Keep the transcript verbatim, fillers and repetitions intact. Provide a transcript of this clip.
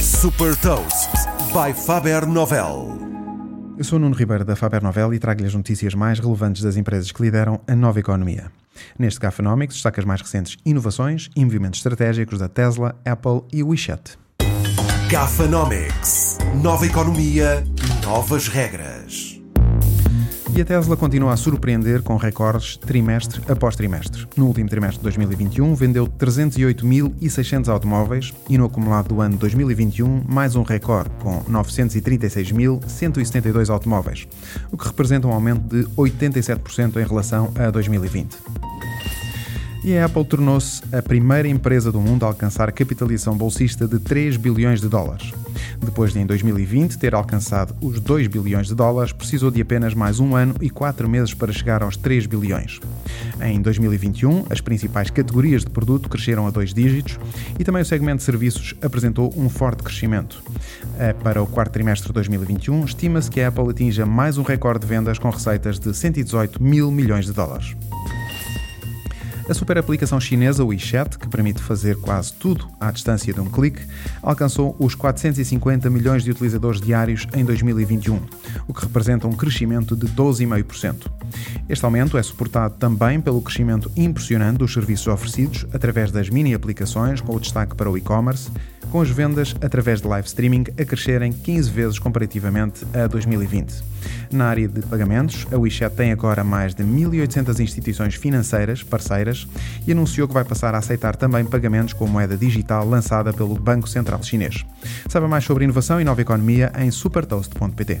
Super Toast, by Faber Novel. Eu sou o Nuno Ribeiro da Faber Novel e trago-lhe as notícias mais relevantes das empresas que lideram a nova economia. Neste Gafanomics destaca as mais recentes inovações e movimentos estratégicos da Tesla, Apple e WeChat. Gafanomics. Nova economia, novas regras. E a Tesla continua a surpreender com recordes trimestre após trimestre. No último trimestre de dois mil e vinte e um, vendeu trezentos e oito mil e seiscentos automóveis e no acumulado do ano dois mil e vinte e um, mais um recorde, com novecentos e trinta e seis mil, cento e setenta e dois automóveis, o que representa um aumento de oitenta e sete por cento em relação a dois mil e vinte. E a Apple tornou-se a primeira empresa do mundo a alcançar a capitalização bolsista de três bilhões de dólares. Depois de, em dois mil e vinte, ter alcançado os dois bilhões de dólares, precisou de apenas mais um ano e quatro meses para chegar aos três bilhões. Em dois mil e vinte e um, as principais categorias de produto cresceram a dois dígitos e também o segmento de serviços apresentou um forte crescimento. Para o quarto trimestre de dois mil e vinte e um, estima-se que a Apple atinja mais um recorde de vendas com receitas de cento e dezoito mil milhões de dólares. A superaplicação chinesa WeChat, que permite fazer quase tudo à distância de um clique, alcançou os quatrocentos e cinquenta milhões de utilizadores diários em dois mil e vinte e um, o que representa um crescimento de doze vírgula cinco por cento. Este aumento é suportado também pelo crescimento impressionante dos serviços oferecidos através das mini-aplicações, com o destaque para o e-commerce, com as vendas através de live streaming a crescerem quinze vezes comparativamente a dois mil e vinte. Na área de pagamentos, a WeChat tem agora mais de mil e oitocentas instituições financeiras parceiras e anunciou que vai passar a aceitar também pagamentos com moeda digital lançada pelo Banco Central Chinês. Saiba mais sobre inovação e nova economia em super toast ponto p t.